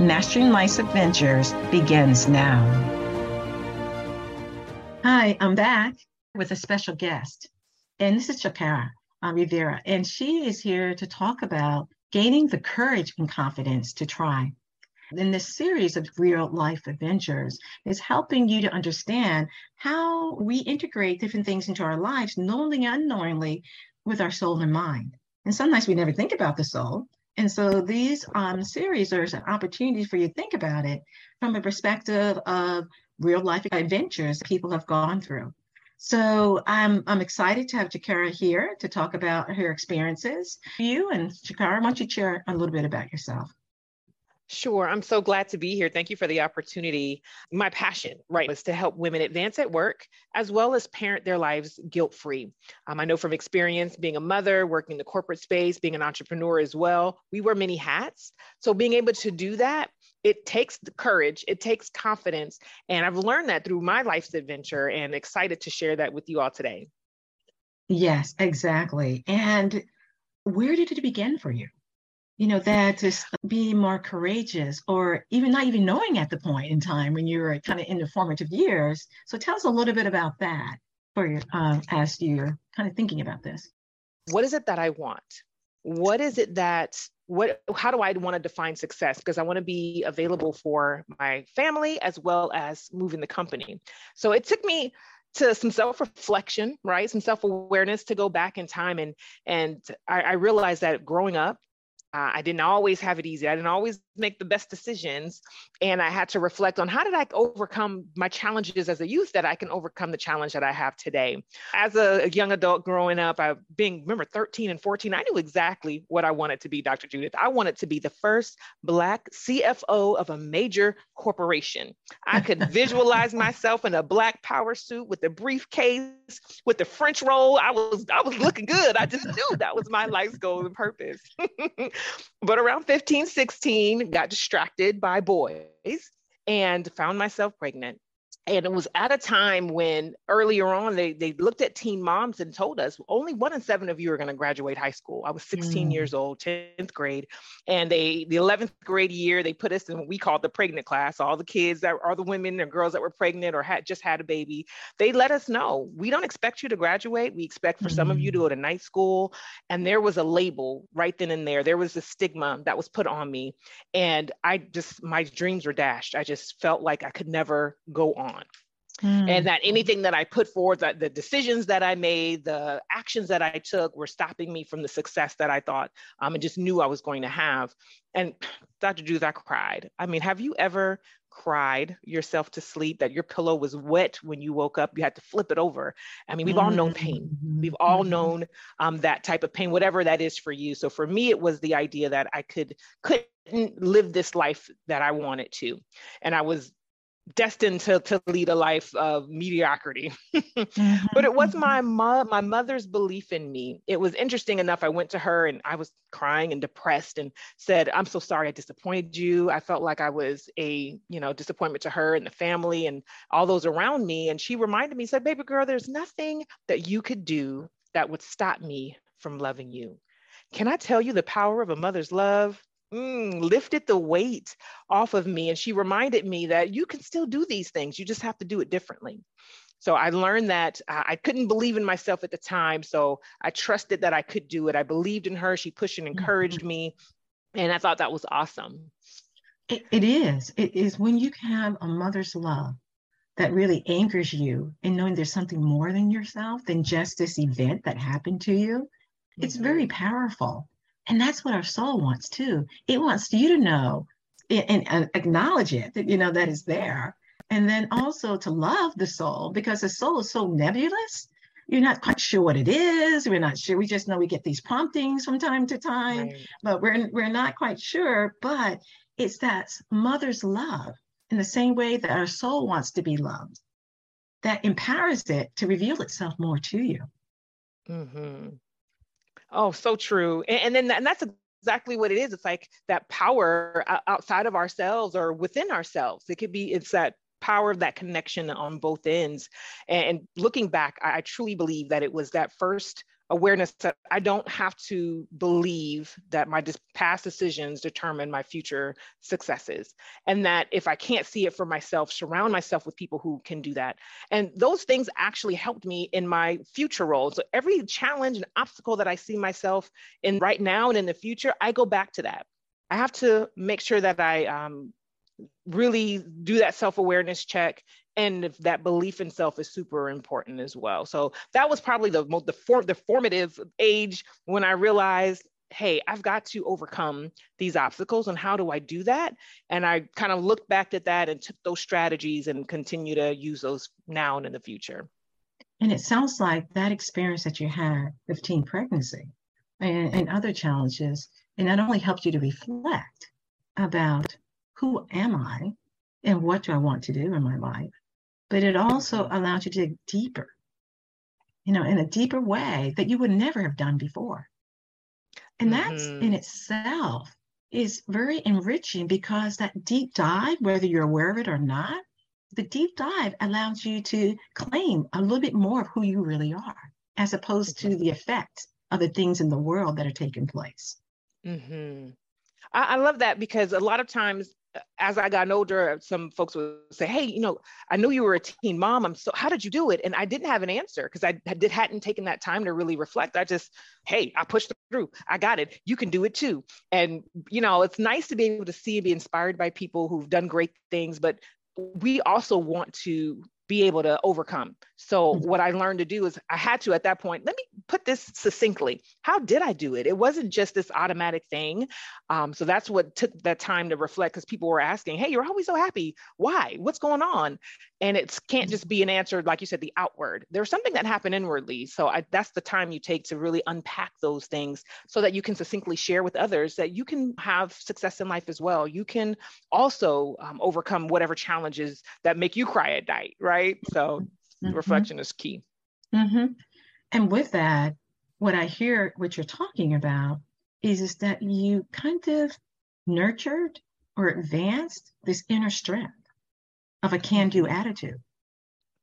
Mastering Life's Adventures begins now. Hi, I'm back with a special guest, and this is Jecara Rivera, and she is here to talk about gaining the courage and confidence to try. In this series of real life adventures is helping you to understand how we integrate different things into our lives, knowingly and unknowingly, with our soul and mind. And sometimes we never think about the soul. And so these series are an opportunity for you to think about it from a perspective of real life adventures people have gone through. So I'm excited to have Jecara here to talk about her experiences. You and Jecara, why don't you share a little bit about yourself? Sure. I'm so glad to be here. Thank you for the opportunity. My passion, right, is to help women advance at work as well as parent their lives guilt-free. I know from experience being a mother, working in the corporate space, being an entrepreneur as well, we wear many hats. So being able to do that, it takes the courage, it takes confidence. And I've learned that through my life's adventure and excited to share that with you all today. Yes, exactly. And where did it begin for you? You know, that to be more courageous, or even not even knowing at the point in time when you were kind of in the formative years. So tell us a little bit about that for your, as you're kind of thinking about this. What is it that I want? What is it that, how do I want to define success? Because I want to be available for my family as well as moving the company. So it took me to some self-reflection, right? Some self-awareness to go back in time. And I realized that growing up, I didn't always have it easy. I didn't always make the best decisions. And I had to reflect on how did I overcome my challenges as a youth that I can overcome the challenge that I have today. As a young adult growing up, remember 13 and 14, I knew exactly what I wanted to be, Dr. Judith. I wanted to be the first Black CFO of a major corporation. I could visualize myself in a Black power suit with a briefcase, with the French roll. I was looking good. I just knew that was my life's goal and purpose. But around 15, 16, got distracted by boys and found myself pregnant. And it was at a time when earlier on, they looked at teen moms and told us only 1 in 7 of you are going to graduate high school. I was 16 years old, 10th grade. And the 11th grade year, they put us in what we called the pregnant class. All the kids, all the women and girls that were pregnant or just had a baby, they let us know, we don't expect you to graduate. We expect for some of you to go to night school. And there was a label right then and there. There was a stigma that was put on me. And my dreams were dashed. I just felt like I could never go on. And that anything that I put forward, that the decisions that I made, the actions that I took were stopping me from the success that I thought I just knew I was going to have. And Dr. Judith, I cried. I mean, have you ever cried yourself to sleep, that your pillow was wet when you woke up, you had to flip it over? I mean, we've all known pain. We've all known that type of pain, whatever that is for you. So for me, it was the idea that I couldn't live this life that I wanted to. And I was destined to lead a life of mediocrity. But it was my mother's belief in me. It was interesting enough. I went to her and I was crying and depressed and said, I'm so sorry I disappointed you. I felt like I was a, disappointment to her and the family and all those around me. And she reminded me, said, baby girl, there's nothing that you could do that would stop me from loving you. Can I tell you the power of a mother's love? Lifted the weight off of me. And she reminded me that you can still do these things. You just have to do it differently. So I learned that I couldn't believe in myself at the time. So I trusted that I could do it. I believed in her. She pushed and encouraged me. And I thought that was awesome. It is when you have a mother's love that really anchors you in knowing there's something more than yourself, than just this event that happened to you. It's very powerful. And that's what our soul wants too. It wants you to know and acknowledge it, that, you know, that is there. And then also to love the soul, because the soul is so nebulous. You're not quite sure what it is. We're not sure. We just know we get these promptings from time to time, right, but we're not quite sure. But it's that mother's love, in the same way that our soul wants to be loved, that empowers it to reveal itself more to you. Mm-hmm. Oh, so true. And that's exactly what it is. It's like that power outside of ourselves or within ourselves. It's that power of that connection on both ends. And looking back, I truly believe that it was that first awareness that I don't have to believe that my past decisions determine my future successes. And that if I can't see it for myself, surround myself with people who can do that. And those things actually helped me in my future role. So every challenge and obstacle that I see myself in right now and in the future, I go back to that. I have to make sure that I really do that self-awareness check. And if that belief in self is super important as well. So that was probably the formative age when I realized, hey, I've got to overcome these obstacles, and how do I do that? And I kind of looked back at that and took those strategies and continue to use those now and in the future. And it sounds like that experience that you had with teen pregnancy and other challenges, it not only helped you to reflect about who am I and what do I want to do in my life, but it also allows you to dig deeper, you know, in a deeper way that you would never have done before. And that's in itself is very enriching, because that deep dive, whether you're aware of it or not, the deep dive allows you to claim a little bit more of who you really are, as opposed to the effect of the things in the world that are taking place. Mm-hmm. I love that, because a lot of times as I got older, some folks would say, hey, you know, I knew you were a teen mom. How did you do it? And I didn't have an answer, because I hadn't taken that time to really reflect. I pushed through. I got it. You can do it too. And, you know, it's nice to be able to see and be inspired by people who've done great things, but we also want to be able to overcome. So what I learned to do is I had to, at that point, let me put this succinctly. How did I do it? It wasn't just this automatic thing. So that's what took that time to reflect, because people were asking, hey, you're always so happy. Why? What's going on? And it can't just be an answer, like you said, the outward. There's something that happened inwardly. So that's the time you take to really unpack those things, so that you can succinctly share with others that you can have success in life as well. You can also overcome whatever challenges that make you cry at night, right? So reflection is key. Mm-hmm. And with that, what I hear, what you're talking about is that you kind of nurtured or advanced this inner strength of a can-do attitude.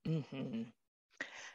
Mm-hmm.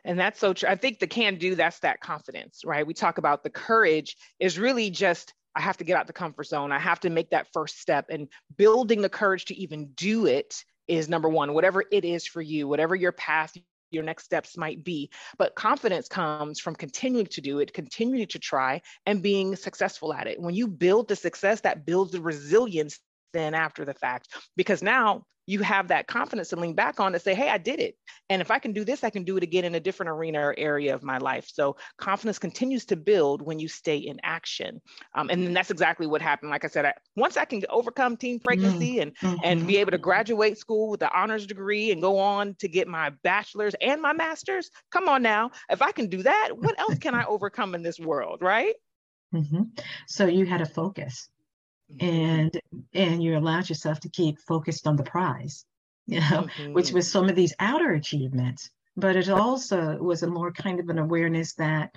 And that's so true. I think the can-do, that's that confidence, right? We talk about the courage is really just, I have to get out the comfort zone. I have to make that first step, and building the courage to even do it is number one, whatever it is for you, whatever your path, your next steps might be. But confidence comes from continuing to do it, continuing to try, and being successful at it. When you build the success, that builds the resilience then after the fact, because now you have that confidence to lean back on to say, hey, I did it. And if I can do this, I can do it again in a different arena or area of my life. So confidence continues to build when you stay in action. And then that's exactly what happened. Like I said, once I can overcome teen pregnancy and be able to graduate school with the honors degree and go on to get my bachelor's and my master's, come on now, if I can do that, what else can I overcome in this world, right? Mm-hmm. So you had a focus. And you allowed yourself to keep focused on the prize, you know, which was some of these outer achievements, but it also was a more kind of an awareness that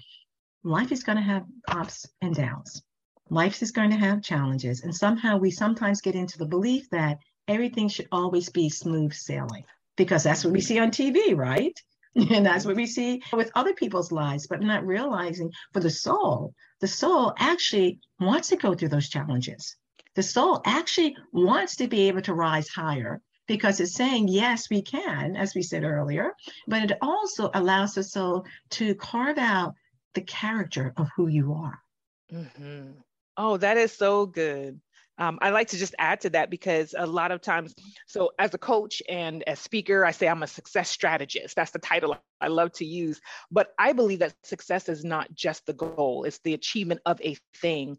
life is going to have ups and downs. Life is going to have challenges. And somehow we sometimes get into the belief that everything should always be smooth sailing, because that's what we see on TV, right? And that's what we see with other people's lives, but not realizing for the soul actually wants to go through those challenges. The soul actually wants to be able to rise higher, because it's saying, yes, we can, as we said earlier, but it also allows the soul to carve out the character of who you are. Mm-hmm. Oh, that is so good. I like to just add to that, because a lot of times, so as a coach and as speaker, I say I'm a success strategist. That's the title I love to use. But I believe that success is not just the goal. It's the achievement of a thing.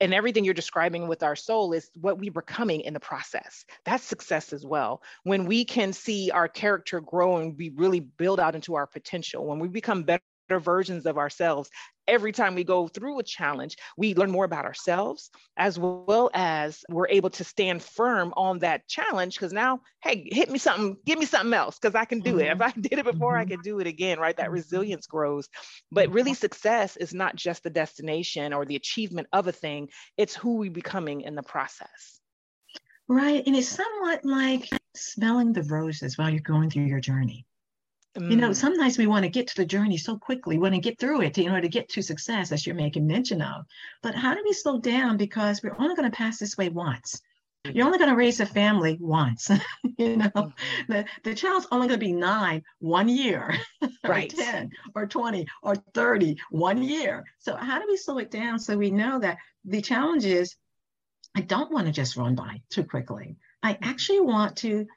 and everything you're describing with our soul is what we were becoming in the process. That's success as well. When we can see our character grow and we really build out into our potential, when we become better versions of ourselves, every time we go through a challenge, we learn more about ourselves, as well as we're able to stand firm on that challenge. Because now, hey, hit me something, give me something else, because I can do it. If I did it before, I can do it again, right? That resilience grows. But really, success is not just the destination or the achievement of a thing, it's who we're becoming in the process. Right. And it's somewhat like smelling the roses while you're going through your journey. You know, sometimes we want to get to the journey so quickly, want to get through it in order to get to success, as you're making mention of. But how do we slow down? Because we're only going to pass this way once. You're only going to raise a family once. You know, the child's only going to be 9 1 year, right? Or 10 or 20 or 30 1 year. So how do we slow it down so we know that the challenge is, I don't want to just run by too quickly. I actually want to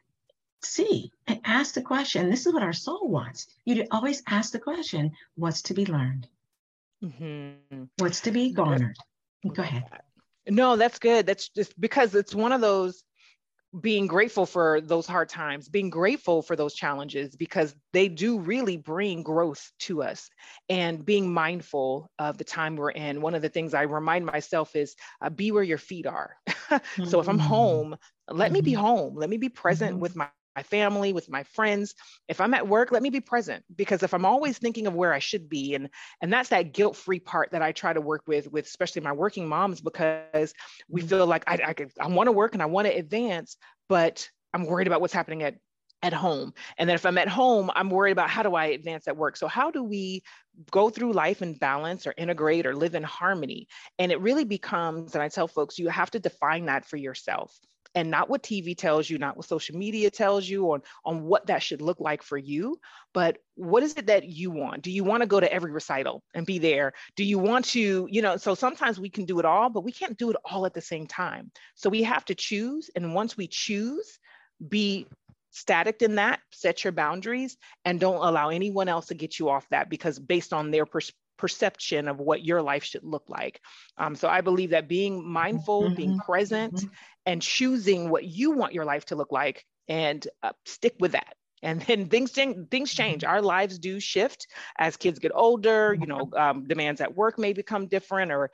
see and ask the question. This is what our soul wants. You always ask the question, what's to be learned? What's to be garnered? Go ahead. No, that's good. That's just because it's one of those, being grateful for those hard times, being grateful for those challenges, because they do really bring growth to us, and being mindful of the time we're in. One of the things I remind myself is be where your feet are. So if I'm home, let me be home. Let me be present with my family, with my friends. If I'm at work, let me be present, because if I'm always thinking of where I should be, and that's that guilt-free part that I try to work with especially my working moms, because we feel like I want to work and I want to advance, but I'm worried about what's happening at home. And then if I'm at home, I'm worried about how do I advance at work? So how do we go through life in balance, or integrate, or live in harmony? And it really becomes, and I tell folks, you have to define that for yourself. And not what TV tells you, not what social media tells you on what that should look like for you, but what is it that you want? Do you want to go to every recital and be there? Do you want to, you know, so sometimes we can do it all, but we can't do it all at the same time. So we have to choose. And once we choose, be static in that, set your boundaries, and don't allow anyone else to get you off that, because based on their perception of what your life should look like. So I believe that being mindful, being present, and choosing what you want your life to look like, and stick with that. And then things change. Our lives do shift as kids get older, you know, demands at work may become different, or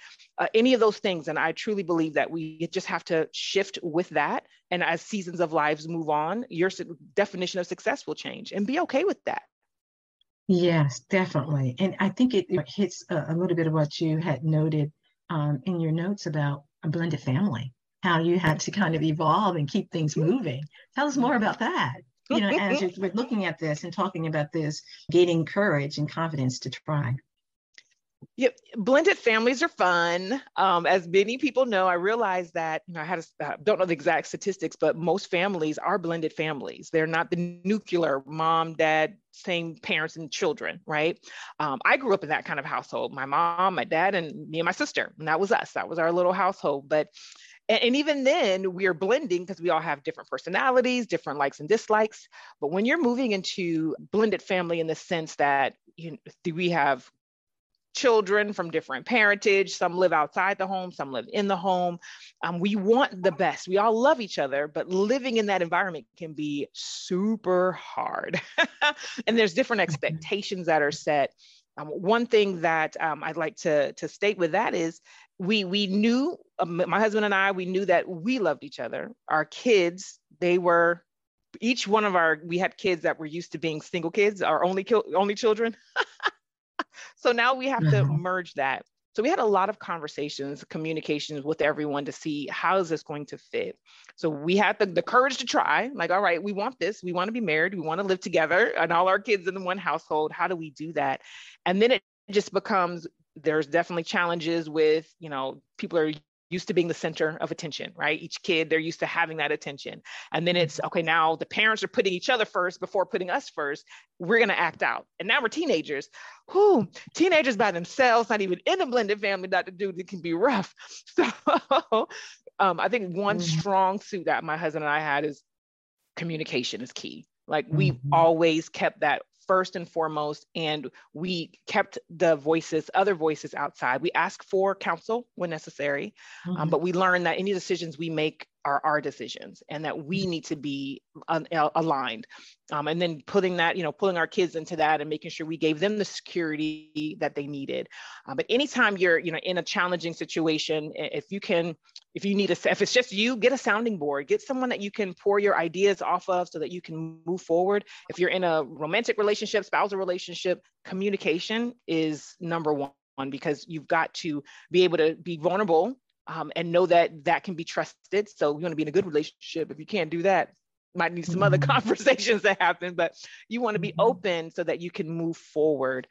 any of those things. And I truly believe that we just have to shift with that. And as seasons of lives move on, your definition of success will change, and be okay with that. Yes, definitely. And I think it hits a little bit of what you had noted in your notes about a blended family, how you had to kind of evolve and keep things moving. Tell us more about that. You know, as we're looking at this and talking about this, gaining courage and confidence to try. Yeah, blended families are fun. As many people know, I realized that, you know, I had don't know the exact statistics, but most families are blended families. They're not the nuclear mom, dad, same parents and children, right? I grew up in that kind of household. My mom, my dad, and me and my sister, and that was us. That was our little household. But and even then, we are blending because we all have different personalities, different likes and dislikes. But when you're moving into blended family in the sense that we have children from different parentage, some live outside the home, some live in the home. We want the best. We all love each other, but living in that environment can be super hard. And there's different expectations that are set. One thing that I'd like to state with that is we knew, my husband and I, we knew that we loved each other. Our kids, each one of we had kids that were used to being single kids, our only children. So now we have to merge that. So we had a lot of communications with everyone to see how is this going to fit. So we had the courage to try, like, all right, we want this. We want to be married. We want to live together and all our kids in one household. How do we do that? And then it just becomes, there's definitely challenges with, you know, people are used to being the center of attention, right? Each kid, they're used to having that attention. And then it's, okay, now the parents are putting each other first before putting us first. We're gonna act out. And now we're teenagers. Whew, teenagers by themselves, not even in a blended family, Dr. Judith, it can be rough. So I think one strong suit that my husband and I had is communication is key. Like we've always kept that first and foremost, and we kept the voices, other voices outside. We ask for counsel when necessary, but we learned that any decisions we make are our decisions and that we need to be aligned. And then putting that, pulling our kids into that and making sure we gave them the security that they needed. But anytime you're, in a challenging situation, if you need if it's just you, get a sounding board, get someone that you can pour your ideas off of so that you can move forward. If you're in a romantic relationship, spousal relationship, communication is number one, because you've got to be able to be vulnerable and know that that can be trusted. So you want to be in a good relationship. If you can't do that, might need some other conversations that happen, but you want to be open so that you can move forward.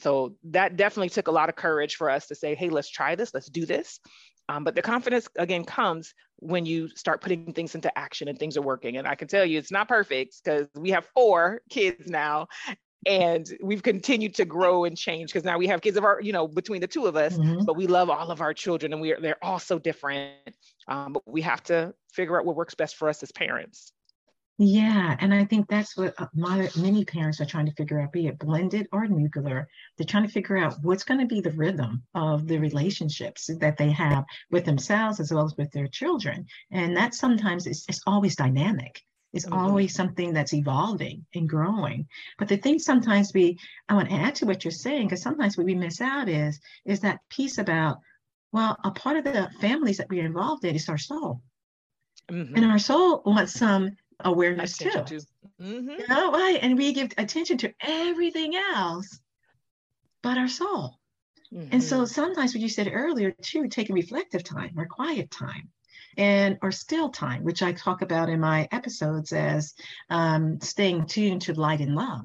So that definitely took a lot of courage for us to say, hey, let's try this, let's do this. But the confidence, again, comes when you start putting things into action and things are working. And I can tell you it's not perfect, because we have 4 kids now. And we've continued to grow and change, because now we have kids of our, between the two of us, but we love all of our children, and they're all so different. But we have to figure out what works best for us as parents. Yeah. And I think that's what many parents are trying to figure out, be it blended or nuclear. They're trying to figure out what's going to be the rhythm of the relationships that they have with themselves as well as with their children. And that sometimes it's always dynamic. It's always something that's evolving and growing. But the thing sometimes I want to add to what you're saying, because sometimes what we miss out is that piece about, well, a part of the families that we're involved in is our soul. And our soul wants some awareness too. Right? And we give attention to everything else but our soul. And so sometimes what you said earlier too, taking reflective time or quiet time. Or still time, which I talk about in my episodes as staying tuned to light and love.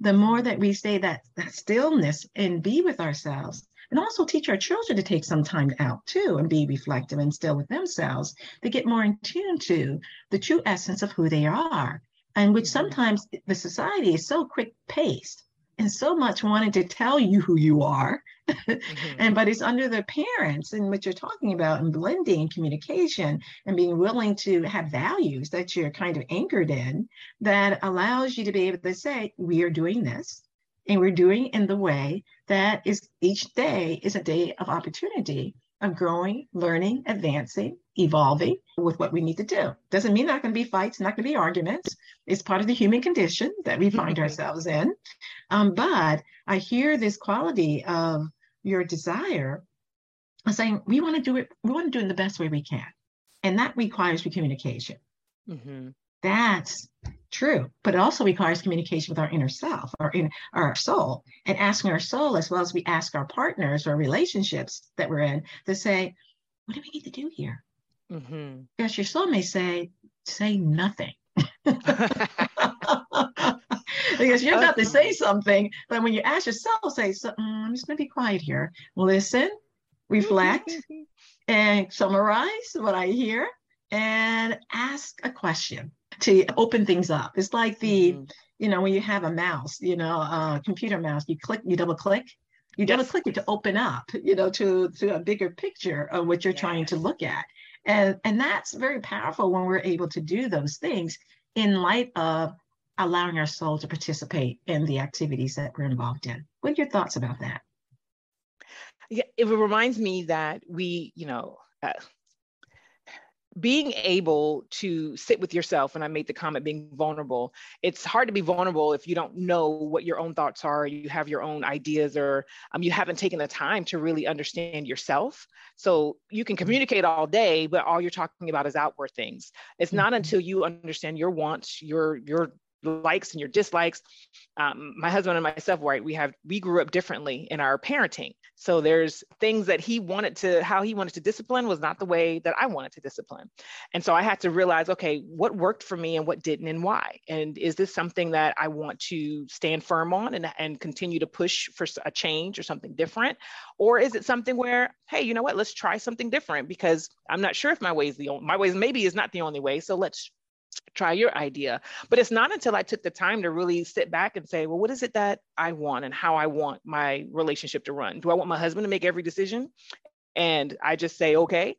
The more that we stay that stillness and be with ourselves, and also teach our children to take some time out too and be reflective and still with themselves, they get more in tune to the true essence of who they are, and which sometimes the society is so quick-paced and so much wanting to tell you who you are. But it's under the parents and what you're talking about, and blending and communication and being willing to have values that you're kind of anchored in, that allows you to be able to say, we are doing this, and we're doing in the way that is each day is a day of opportunity of growing, learning, advancing, evolving with what we need to do. Doesn't mean not going to be fights, not going to be arguments. It's part of the human condition that we find ourselves in. But I hear this quality of your desire of saying, we want to do it. We want to do it the best way we can. And that requires communication. That's true. But it also requires communication with our inner self, our soul, and asking our soul, as well as we ask our partners or relationships that we're in, to say, what do we need to do here? Because your soul may say nothing. Because you're about to say something, but when you ask yourself, say, I'm just going to be quiet here. Listen, reflect, and summarize what I hear, and ask a question to open things up. It's like the, when you have a mouse, a computer mouse, you double click it to open up, to a bigger picture of what you're trying to look at. And that's very powerful when we're able to do those things in light of allowing our soul to participate in the activities that we're involved in. What are your thoughts about that? Yeah, it reminds me that we, being able to sit with yourself, and I made the comment, being vulnerable. It's hard to be vulnerable if you don't know what your own thoughts are, you have your own ideas, or you haven't taken the time to really understand yourself. So you can communicate all day, but all you're talking about is outward things. It's not until you understand your wants, your likes and your dislikes. My husband and myself, right, we grew up differently in our parenting. So there's things that how he wanted to discipline was not the way that I wanted to discipline. And so I had to realize, okay, what worked for me and what didn't and why? And is this something that I want to stand firm on and continue to push for a change or something different? Or is it something where, hey, you know what, let's try something different, because I'm not sure if my ways maybe is not the only way. So let's try your idea. But it's not until I took the time to really sit back and say, well, what is it that I want and how I want my relationship to run? Do I want my husband to make every decision? And I just say, okay.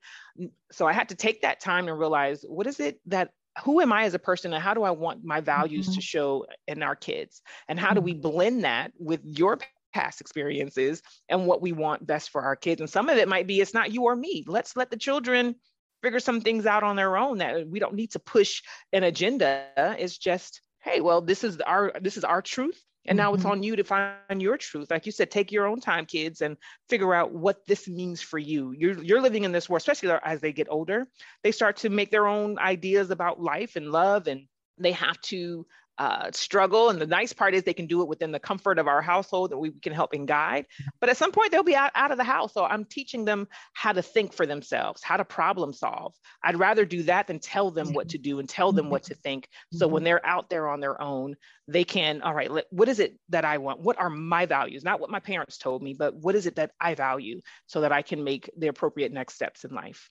So I had to take that time and realize, what is it that who am I as a person, and how do I want my values to show in our kids? And how do we blend that with your past experiences and what we want best for our kids? And some of it might be, it's not you or me. Let's let the children figure some things out on their own, that we don't need to push an agenda. It's just, hey, well, this is our truth. And now it's on you to find your truth. Like you said, take your own time, kids, and figure out what this means for you. You're living in this world, especially as they get older. They start to make their own ideas about life and love, and they have to struggle. And the nice part is they can do it within the comfort of our household, that we can help and guide. But at some point they'll be out of the house. So I'm teaching them how to think for themselves, how to problem solve. I'd rather do that than tell them what to do and tell them what to think. So when they're out there on their own, they can, all right, what is it that I want? What are my values? Not what my parents told me, but what is it that I value, so that I can make the appropriate next steps in life.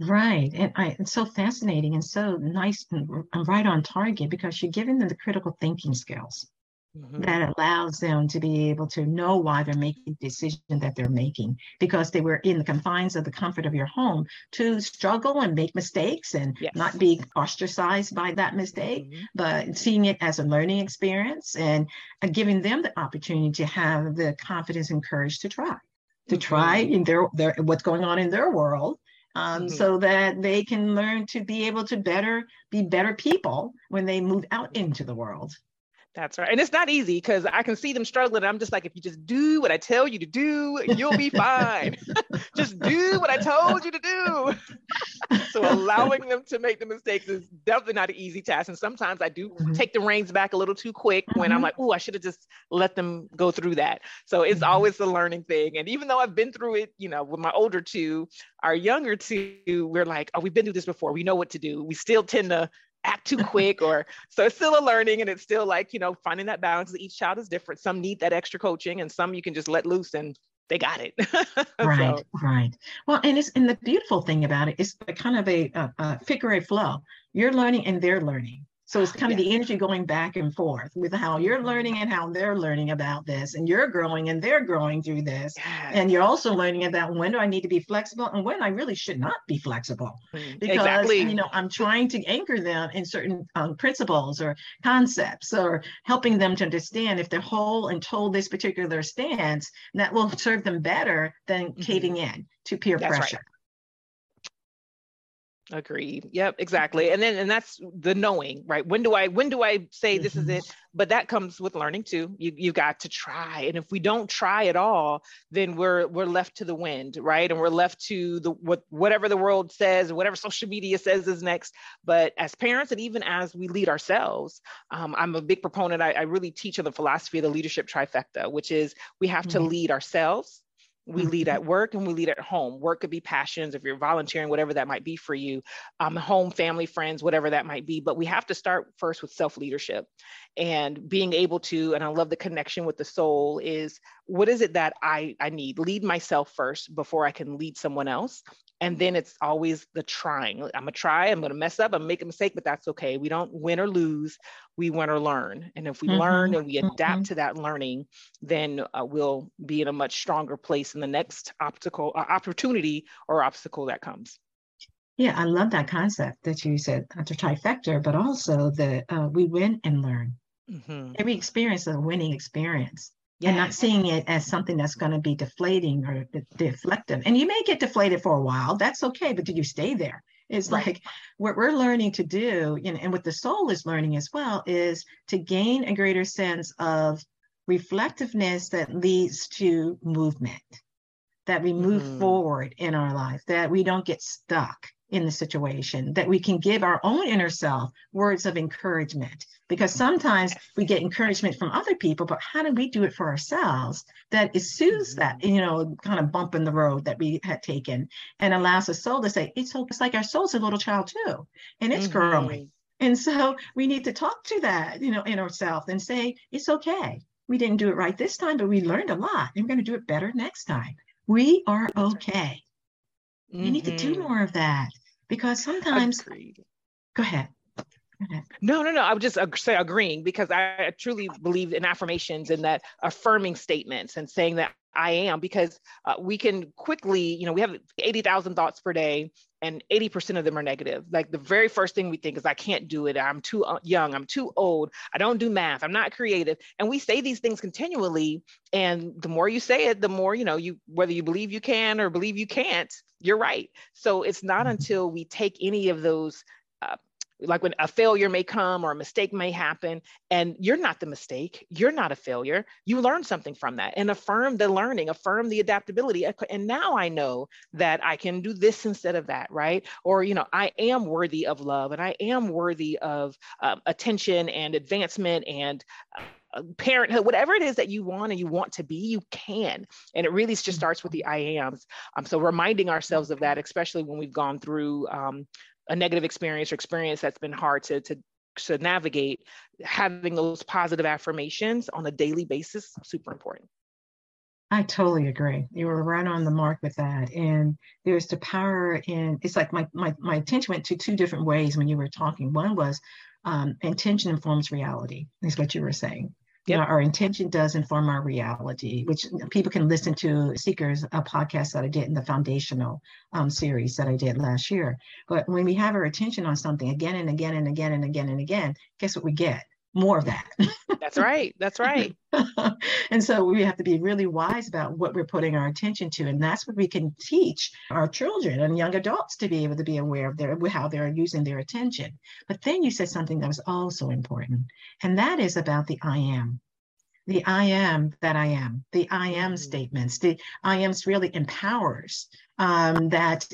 Right. And it's so fascinating and so nice and right on target, because you're giving them the critical thinking skills that allows them to be able to know why they're making the decision that they're making, because they were in the confines of the comfort of your home to struggle and make mistakes and not be ostracized by that mistake, but seeing it as a learning experience and giving them the opportunity to have the confidence and courage to try in their what's going on in their world. So that they can learn to be able to be better people when they move out into the world. That's right. And it's not easy, because I can see them struggling. I'm just like, if you just do what I tell you to do, you'll be fine. Just do what I told you to do. So allowing them to make the mistakes is definitely not an easy task. And sometimes I do take the reins back a little too quick when I'm like, oh, I should have just let them go through that. So it's always a learning thing. And even though I've been through it, with my older two, our younger two, we're like, oh, we've been through this before. We know what to do. We still tend to act too quick, so it's still a learning, and it's still like, finding that balance. Each child is different. Some need that extra coaching, and some you can just let loose and they got it. Right, so. Right. Well, and the beautiful thing about it is kind of a figure-eight flow. You're learning and they're learning. So it's kind of the energy going back and forth with how you're learning and how they're learning about this, and you're growing and they're growing through this. Yes. And you're also learning about, when do I need to be flexible and when I really should not be flexible, because I'm trying to anchor them in certain principles or concepts, or helping them to understand if they're whole and told this particular stance, that will serve them better than caving in to peer pressure. Right. Agreed. Yep, exactly. And that's the knowing, right? When do I say this is it? But that comes with learning too. You've got to try. And if we don't try at all, then we're left to the wind, right? And we're left to whatever the world says, whatever social media says is next. But as parents, and even as we lead ourselves, I'm a big proponent. I really teach on the philosophy of the leadership trifecta, which is we have to lead ourselves. We lead at work and we lead at home. Work could be passions, if you're volunteering, whatever that might be for you, home, family, friends, whatever that might be. But we have to start first with self-leadership and being able to, and I love the connection with the soul, is what is it that I need? Lead myself first before I can lead someone else. And then it's always the trying. I'm going to try, I'm going to mess up, I'm going to make a mistake, but that's okay. We don't win or lose, we win or learn. And if we learn and we adapt to that learning, then we'll be in a much stronger place in the next opportunity or obstacle that comes. Yeah, I love that concept that you said, the trifecta, but also that we win and learn. Every experience is a winning experience. Yes. And not seeing it as something that's going to be deflating or deflective. And you may get deflated for a while. That's okay. But do you stay there? It's like what we're learning to do, and what the soul is learning as well, is to gain a greater sense of reflectiveness that leads to movement, that we move forward in our life, that we don't get stuck in the situation, that we can give our own inner self words of encouragement, because sometimes we get encouragement from other people, but how do we do it for ourselves that it soothes that, kind of bump in the road that we had taken, and allows the soul to say, it's like our soul's a little child too, and it's growing. And so we need to talk to that, in ourselves and say, it's okay. We didn't do it right this time, but we learned a lot, and we're going to do it better next time. We are okay. We need to do more of that, because sometimes. Agreed. Go ahead. No. I would just say agreeing, because I truly believe in affirmations, and that affirming statements and saying that I am, because we can quickly, you know, we have 80,000 thoughts per day and 80% of them are negative. Like the very first thing we think is, I can't do it. I'm too young. I'm too old. I don't do math. I'm not creative. And we say these things continually. And the more you say it, the more, you know, you, whether you believe you can or believe you can't, you're right. So it's not until we take any of those, like when a failure may come or a mistake may happen, and you're not the mistake, you're not a failure, you learn something from that and affirm the learning, affirm the adaptability. And now I know that I can do this instead of that, right? Or, you know, I am worthy of love and I am worthy of attention and advancement and parenthood, whatever it is that you want and you want to be, you can. And it really just starts with the I ams. So reminding ourselves of that, especially when we've gone through a negative experience or experience that's been hard to navigate, having those positive affirmations on a daily basis, super important. I totally agree. You were right on the mark with that. And there's the power in, it's like my attention went to two different ways when you were talking. One was intention informs reality, is what you were saying. Yep. You know, our intention does inform our reality, which people can listen to Seekers, a podcast that I did in the foundational series that I did last year. But when we have our attention on something again and again and again and again and again, guess what we get? More of that. That's right. That's right. And so we have to be really wise about what we're putting our attention to. And that's what we can teach our children and young adults, to be able to be aware of how they're using their attention. But then you said something that was also important. And that is about the I am. The I am that I am. The I am statements. The I ams really empowers that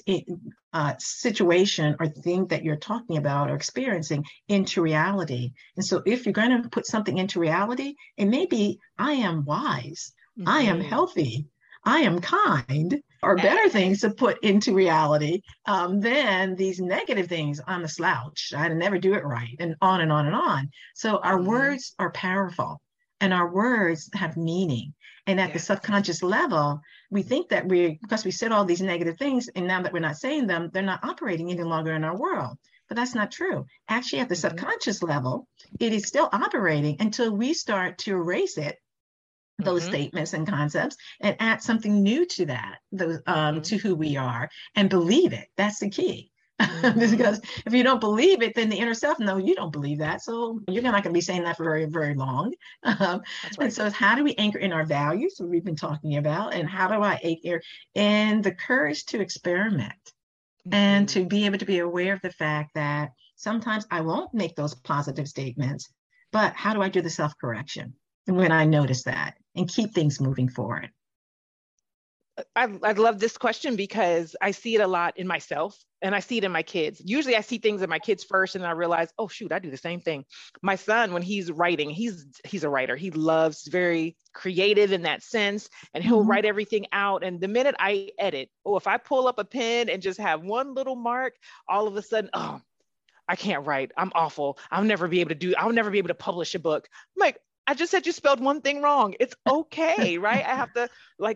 situation or thing that you're talking about or experiencing into reality. And so if you're going to put something into reality, it may be, I am wise, mm-hmm. I am healthy, I am kind, or better things to put into reality than these negative things. I'm a slouch, I never do it right, and on and on and on. So our mm-hmm. words are powerful. And our words have meaning. And at the subconscious level, we think that because we said all these negative things, and now that we're not saying them, they're not operating any longer in our world. But that's not true. Actually, at the mm-hmm. subconscious level, it is still operating until we start to erase it, those mm-hmm. statements and concepts, and add something new to that, to who we are, and believe it. That's the key. Because if you don't believe it, then the inner self, no, you don't believe that. So you're not going to be saying that for very, very long. Right. And so how do we anchor in our values, what we've been talking about, and how do I anchor in the courage to experiment mm-hmm. and to be able to be aware of the fact that sometimes I won't make those positive statements, but how do I do the self-correction when I notice that and keep things moving forward? I love this question because I see it a lot in myself and I see it in my kids. Usually I see things in my kids first and I realize, oh shoot, I do the same thing. My son, when he's writing, he's a writer. He loves very creative in that sense, and he'll mm-hmm. write everything out. And the minute I edit, if I pull up a pen and just have one little mark, all of a sudden, oh, I can't write. I'm awful. I'll never be able to publish a book. I'm like, I just said you spelled one thing wrong. It's okay, right? I have to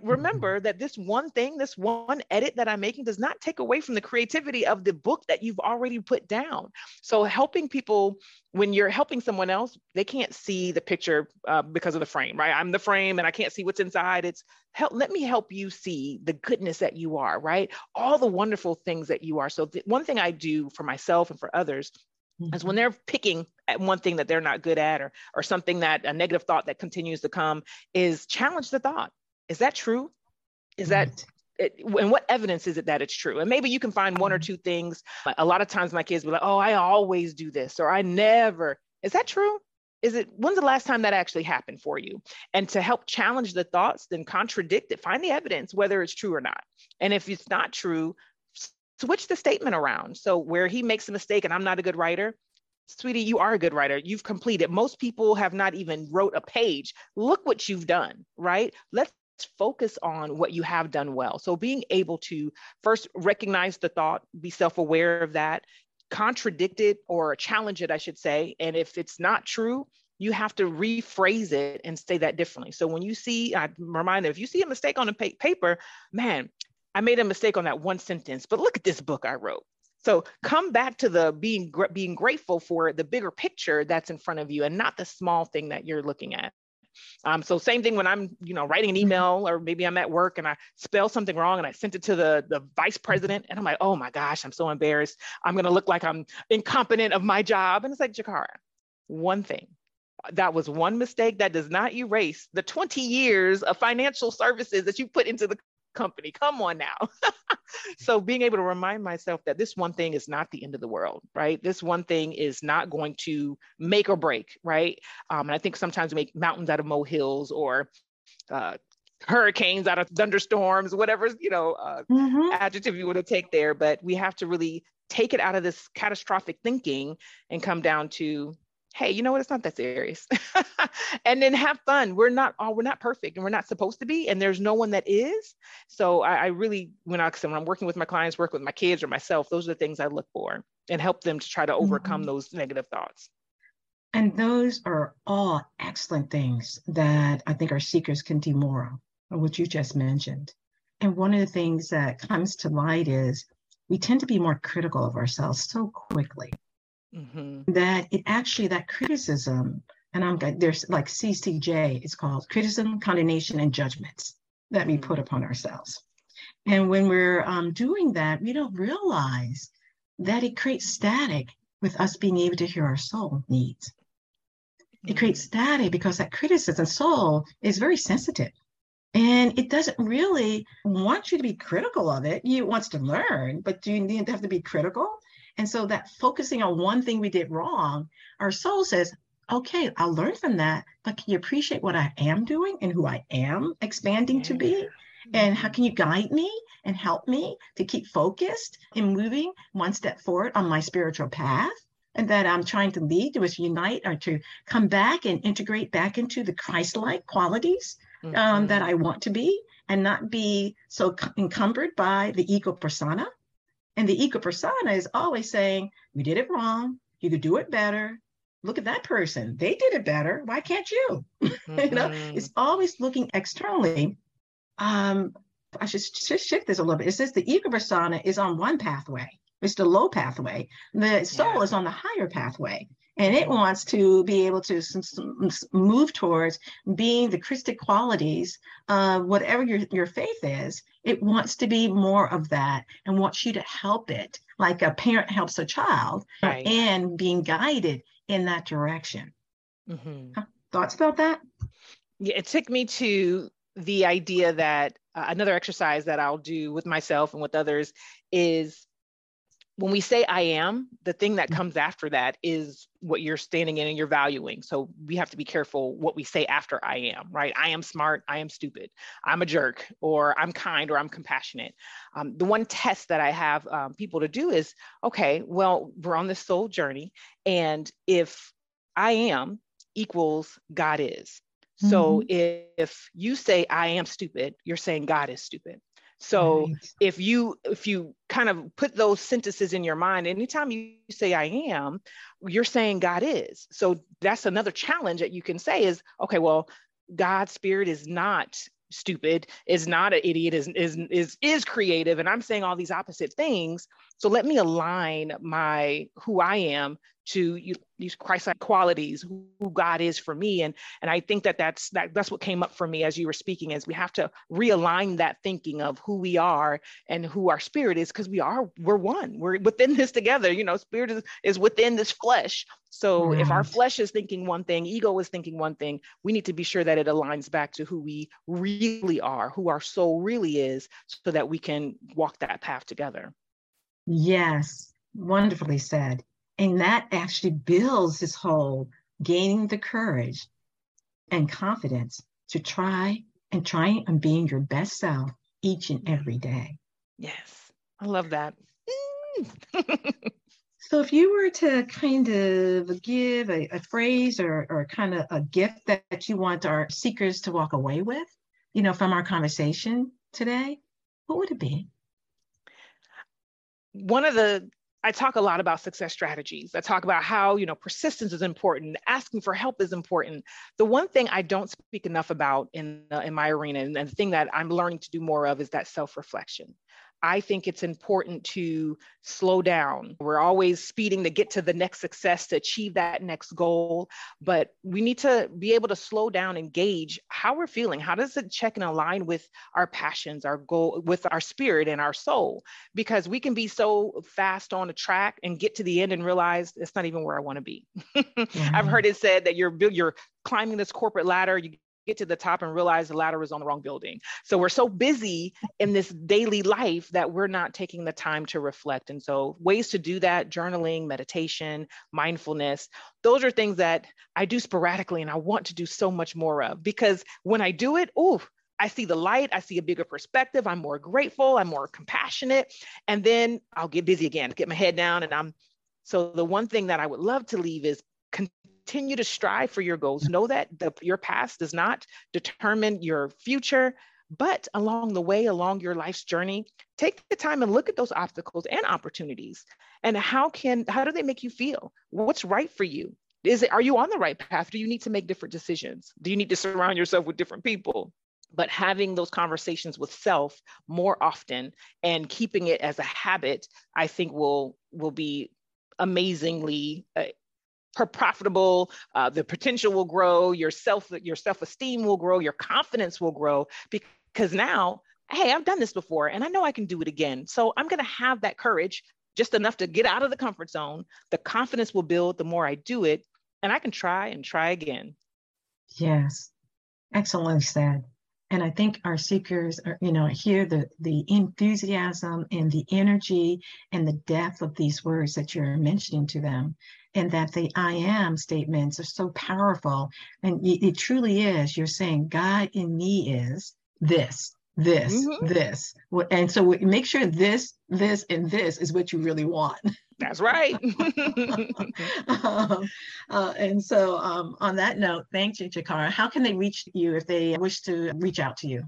remember that this one thing, this one edit that I'm making does not take away from the creativity of the book that you've already put down. So helping people, when you're helping someone else, they can't see the picture because of the frame, right? I'm the frame and I can't see what's inside. Let me help you see the goodness that you are, right? All the wonderful things that you are. So one thing I do for myself and for others is when they're picking at one thing that they're not good at or something that a negative thought that continues to come is challenge the thought. Is that true? Is that and what evidence is it that it's true? And maybe you can find one or two things. A lot of times my kids will be like, oh, I always do this, or I never. Is that true? When's the last time that actually happened for you? And to help challenge the thoughts, then contradict it, find the evidence, whether it's true or not. And if it's not true, switch the statement around. So where he makes a mistake and I'm not a good writer, sweetie, you are a good writer. You've completed. Most people have not even wrote a page. Look what you've done, right? Let's focus on what you have done well. So being able to first recognize the thought, be self-aware of that, contradict it or challenge it, I should say. And if it's not true, you have to rephrase it and say that differently. So when you see, I remind them, if you see a mistake on a paper, man, I made a mistake on that one sentence, but look at this book I wrote. So come back to the being grateful for the bigger picture that's in front of you and not the small thing that you're looking at. So same thing when I'm, writing an email, or maybe I'm at work and I spell something wrong and I sent it to the vice president and I'm like, oh my gosh, I'm so embarrassed. I'm going to look like I'm incompetent of my job. And it's like, Jecara, one thing. That was one mistake that does not erase the 20 years of financial services that you put into the company. Come on now. So being able to remind myself that this one thing is not the end of the world, right? This one thing is not going to make or break, right? And I think sometimes we make mountains out of molehills, or hurricanes out of thunderstorms, whatever, adjective you want to take there. But we have to really take it out of this catastrophic thinking and come down to, hey, you know what? It's not that serious. And then have fun. We're not perfect, and we're not supposed to be, and there's no one that is. So I really, when I'm working with my clients, work with my kids or myself, those are the things I look for and help them to try to overcome those negative thoughts. And those are all excellent things that I think our seekers can demoralize, or what you just mentioned. And one of the things that comes to light is we tend to be more critical of ourselves so quickly. That it actually, that criticism, and there's like CCJ, it's called criticism, condemnation, and judgments that we put upon ourselves. And when we're doing that, we don't realize that it creates static with us being able to hear our soul needs. It creates static because that criticism, soul is very sensitive, and it doesn't really want you to be critical of it. It wants to learn, but do you need to have to be critical? And so that focusing on one thing we did wrong, our soul says, okay, I'll learn from that, but can you appreciate what I am doing and who I am expanding to be? And how can you guide me and help me to keep focused and moving one step forward on my spiritual path? And that I'm trying to lead to is unite, or to come back and integrate back into the Christ-like qualities that I want to be, and not be so encumbered by the ego persona. And the ego persona is always saying, we did it wrong. You could do it better. Look at that person. They did it better. Why can't you? It's always looking externally. I should shift this a little bit. It says the ego persona is on one pathway. It's the low pathway. The soul is on the higher pathway. And it wants to be able to move towards being the Christic qualities of whatever your faith is. It wants to be more of that and wants you to help it, like a parent helps a child, and being guided in that direction. Thoughts about that? Yeah, it took me to the idea that another exercise that I'll do with myself and with others is, when we say I am, the thing that comes after that is what you're standing in and you're valuing. So we have to be careful what we say after I am, right? I am smart, I am stupid, I'm a jerk, or I'm kind, or I'm compassionate. The one test that I have people to do is, okay, well, we're on this soul journey. And if I am equals God is. So if you say I am stupid, you're saying God is stupid. So if you kind of put those sentences in your mind, anytime you say I am, you're saying God is. So that's another challenge that you can say is, okay, well, God's spirit is not stupid, is not an idiot, is creative. And I'm saying all these opposite things. So let me align my, who I am to these Christ-like qualities, who God is for me. And I think that's what came up for me as you were speaking, is we have to realign that thinking of who we are and who our spirit is, because we're one, we're within this together, spirit is within this flesh. So if our flesh is thinking one thing, ego is thinking one thing, we need to be sure that it aligns back to who we really are, who our soul really is, so that we can walk that path together. Yes, wonderfully said. And that actually builds this whole gaining the courage and confidence to try and being your best self each and every day. Yes, I love that. So if you were to kind of give a phrase or kind of a gift that you want our seekers to walk away with, from our conversation today, what would it be? I talk a lot about success strategies. I talk about how, persistence is important. Asking for help is important. The one thing I don't speak enough about in my arena, and the thing that I'm learning to do more of, is that self-reflection. I think it's important to slow down. We're always speeding to get to the next success, to achieve that next goal, but we need to be able to slow down and gauge how we're feeling. How does it check and align with our passions, our goal, with our spirit and our soul? Because we can be so fast on a track and get to the end and realize it's not even where I want to be. Mm-hmm. I've heard it said that you're climbing this corporate ladder, you get to the top and realize the ladder is on the wrong building. So we're so busy in this daily life that we're not taking the time to reflect. And so ways to do that, journaling, meditation, mindfulness, those are things that I do sporadically and I want to do so much more of, because when I do it, ooh, I see the light, I see a bigger perspective, I'm more grateful, I'm more compassionate, and then I'll get busy again, get my head down. So the one thing that I would love to leave is continue to strive for your goals. Know that your past does not determine your future, but along the way, along your life's journey, take the time and look at those obstacles and opportunities. And how do they make you feel? What's right for you? Are you on the right path? Do you need to make different decisions? Do you need to surround yourself with different people? But having those conversations with self more often and keeping it as a habit, I think will be amazingly profitable. The potential will grow, your self-esteem will grow, your confidence will grow, because now, hey, I've done this before and I know I can do it again. So I'm going to have that courage just enough to get out of the comfort zone. The confidence will build the more I do it, and I can try and try again. Yes. Excellently said. And I think our seekers are, hear the enthusiasm and the energy and the depth of these words that you're mentioning to them, and that the I am statements are so powerful. And it truly is. You're saying God in me is this, mm-hmm. this. And so make sure this, and this is what you really want. That's right. And so on that note, thank you, Jecara. How can they reach you if they wish to reach out to you?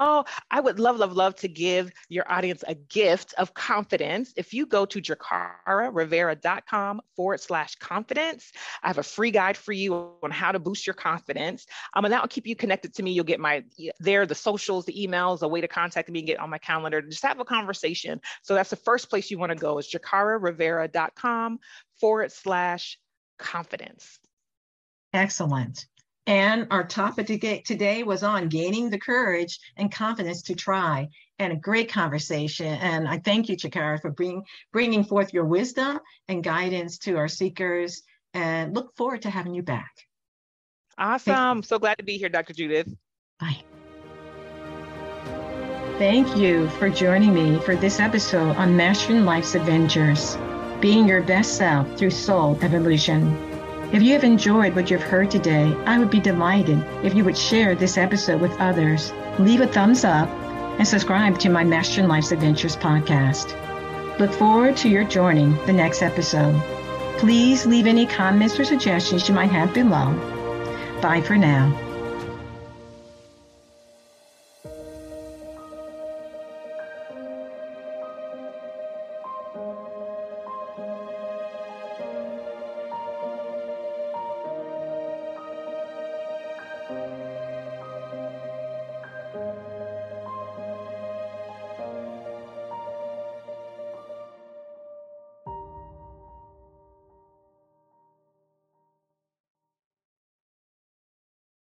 Oh, I would love, love, love to give your audience a gift of confidence. If you go to JecaraRivera.com/confidence, I have a free guide for you on how to boost your confidence. And that will keep you connected to me. You'll get the socials, the emails, a way to contact me and get on my calendar to just have a conversation. So that's the first place you want to go is JecaraRivera.com/confidence. Excellent. And our topic today was on gaining the courage and confidence to try, and a great conversation. And I thank you, Jecara, for bringing forth your wisdom and guidance to our seekers, and look forward to having you back. Awesome. So glad to be here, Dr. Judith. Bye. Thank you for joining me for this episode on Mastering Life's Adventures, being your best self through soul evolution. If you have enjoyed what you've heard today, I would be delighted if you would share this episode with others, leave a thumbs up, and subscribe to my Mastering Life's Adventures podcast. Look forward to your joining the next episode. Please leave any comments or suggestions you might have below. Bye for now.